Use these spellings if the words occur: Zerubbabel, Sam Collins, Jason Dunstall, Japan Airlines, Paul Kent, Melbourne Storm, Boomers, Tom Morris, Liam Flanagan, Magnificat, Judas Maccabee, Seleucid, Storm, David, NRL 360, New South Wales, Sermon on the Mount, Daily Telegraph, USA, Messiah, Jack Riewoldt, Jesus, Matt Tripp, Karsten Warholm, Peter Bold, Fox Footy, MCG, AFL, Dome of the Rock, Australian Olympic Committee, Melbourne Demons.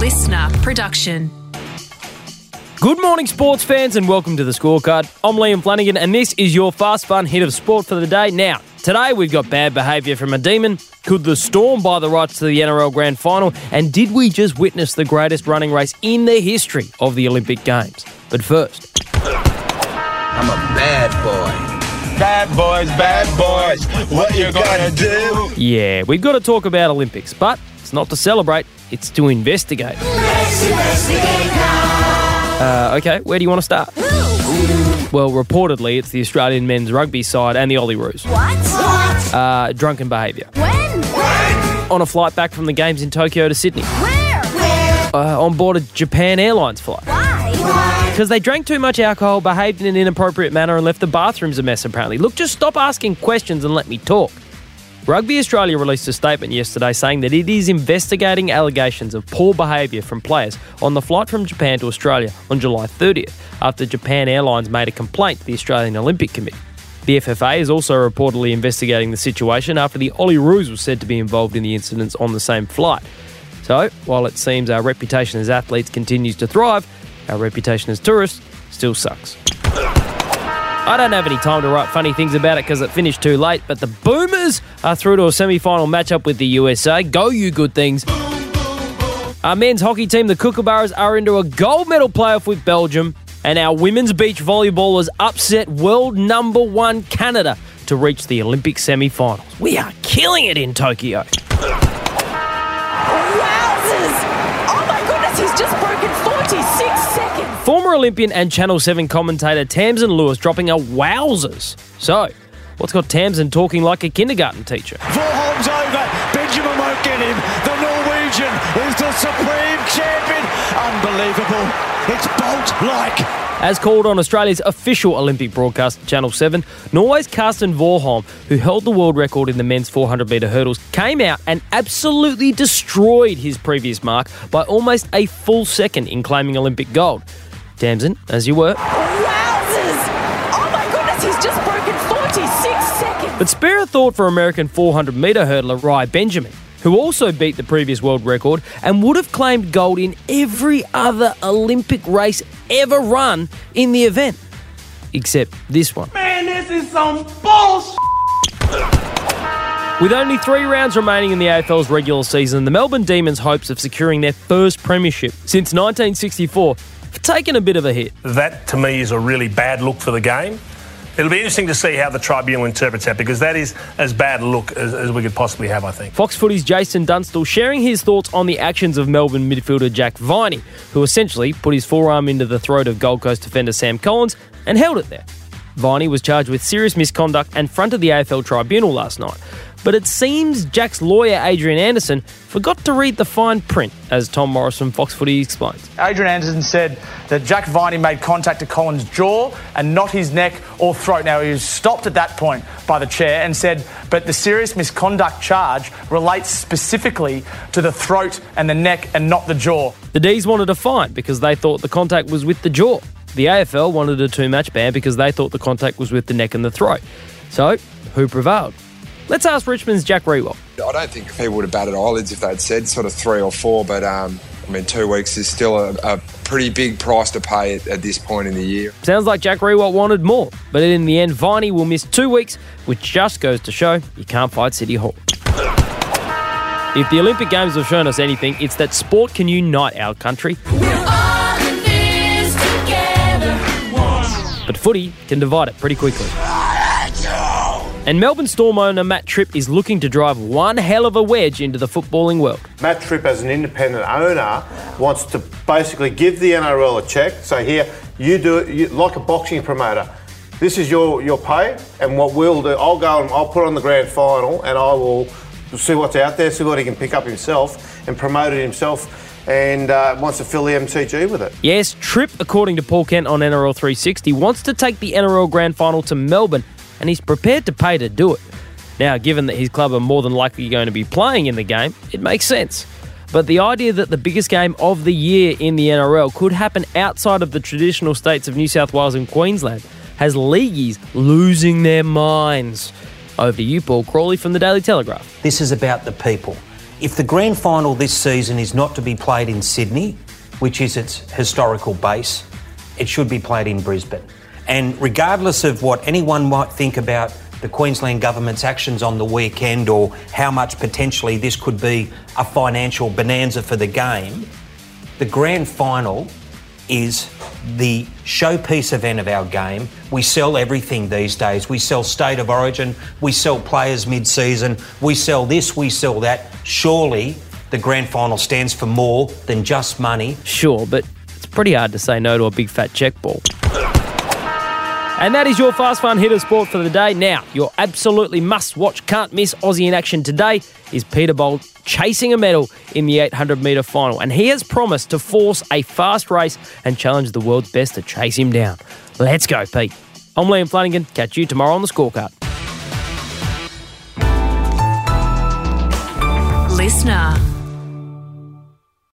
listener production. Good morning, sports fans, and welcome to The Scorecard. I'm Liam Flanagan, and this is your fast, fun hit of sport for the day. Now, today we've got bad behaviour from a Demon. Could the Storm buy the rights to the NRL Grand Final? And did we just witness the greatest running race in the history of the Olympic Games? But first... I'm a bad boy. Bad boys, what you gonna do? Yeah, we've got to talk about Olympics, but it's not to celebrate, it's to investigate. Let's investigate now. Okay, where do you want to start? Well, reportedly, it's the Australian men's rugby side and the Olyroos. What? Drunken behaviour. When? On a flight back from the games in Tokyo to Sydney. Where? On board a Japan Airlines flight. Why? Because they drank too much alcohol, behaved in an inappropriate manner and left the bathrooms a mess, apparently. Look, just stop asking questions and let me talk. Rugby Australia released a statement yesterday saying that it is investigating allegations of poor behaviour from players on the flight from Japan to Australia on July 30th after Japan Airlines made a complaint to the Australian Olympic Committee. The FFA is also reportedly investigating the situation after the Olyroos was said to be involved in the incidents on the same flight. So, while it seems our reputation as athletes continues to thrive, our reputation as tourists still sucks. I don't have any time to write funny things about it because it finished too late, but the Boomers are through to a semi-final matchup with the USA. Go you good things. Our men's hockey team, the Kookaburras, are into a gold medal playoff with Belgium, and our women's beach volleyballers upset world number one Canada to reach the Olympic semi-finals. We are killing it in Tokyo. He's just broken 46 seconds. Former Olympian and Channel 7 commentator Tamsyn Lewis dropping a wowzers. So, what's got Tamsyn talking like a kindergarten teacher? Warholm's over. Benjamin won't get him. The Norwegian is the supreme champion. Unbelievable. It's Bolt-like. As called on Australia's official Olympic broadcast, Channel 7, Norway's Karsten Warholm, who held the world record in the men's 400-metre hurdles, came out and absolutely destroyed his previous mark by almost a full second in claiming Olympic gold. Tamsyn, as you were. Wowzers! Oh my goodness, he's just broken 46 seconds! But spare a thought for American 400-metre hurdler Rye Benjamin, who also beat the previous world record and would have claimed gold in every other Olympic race ever run in the event. Except this one. Man, this is some bullshit! With only 3 rounds remaining in the AFL's regular season, the Melbourne Demons' hopes of securing their first premiership since 1964 have taken a bit of a hit. That, to me, is a really bad look for the game. It'll be interesting to see how the tribunal interprets that, because that is as bad a look as we could possibly have, I think. Fox Footy's Jason Dunstall sharing his thoughts on the actions of Melbourne midfielder Jack Viney, who essentially put his forearm into the throat of Gold Coast defender Sam Collins and held it there. Viney was charged with serious misconduct and fronted the AFL tribunal last night. But it seems Jack's lawyer, Adrian Anderson, forgot to read the fine print, as Tom Morris from Fox Footy explains. Adrian Anderson said that Jack Viney made contact to Collins' jaw and not his neck or throat. Now, he was stopped at that point by the chair and said, but the serious misconduct charge relates specifically to the throat and the neck and not the jaw. The Ds wanted a fine because they thought the contact was with the jaw. The AFL wanted a 2-match ban because they thought the contact was with the neck and the throat. So, who prevailed? Let's ask Richmond's Jack Riewoldt. I don't think people would have batted eyelids if they'd said sort of 3 or 4, but 2 weeks is still a pretty big price to pay at this point in the year. Sounds like Jack Riewoldt wanted more, but in the end, Viney will miss 2 weeks, which just goes to show you can't fight City Hall. If the Olympic Games have shown us anything, it's that sport can unite our country. We're all in this together. But footy can divide it pretty quickly. And Melbourne Storm owner Matt Tripp is looking to drive one hell of a wedge into the footballing world. Matt Tripp, as an independent owner, wants to basically give the NRL a check. So here, you do it like a boxing promoter. This is your pay, and what we'll do, I'll go and I'll put on the grand final, and I will see what's out there, see what he can pick up himself, and promote it himself. And wants to fill the MCG with it. Yes, Tripp, according to Paul Kent on NRL 360, wants to take the NRL grand final to Melbourne, and he's prepared to pay to do it. Now, given that his club are more than likely going to be playing in the game, it makes sense. But the idea that the biggest game of the year in the NRL could happen outside of the traditional states of New South Wales and Queensland has leagueies losing their minds. Over to you, Paul Crawley from the Daily Telegraph. This is about the people. If the grand final this season is not to be played in Sydney, which is its historical base, it should be played in Brisbane. And regardless of what anyone might think about the Queensland government's actions on the weekend or how much potentially this could be a financial bonanza for the game, the grand final is the showpiece event of our game. We sell everything these days. We sell State of Origin, we sell players mid-season, we sell this, we sell that. Surely the grand final stands for more than just money. Sure, but it's pretty hard to say no to a big fat check ball. And that is your Fast Fun Hit of Sport for the day. Now, your absolutely must-watch, can't-miss Aussie in action today is Peter Bold chasing a medal in the 800-metre final. And he has promised to force a fast race and challenge the world's best to chase him down. Let's go, Pete. I'm Liam Flanagan. Catch you tomorrow on The Scorecard. Listener.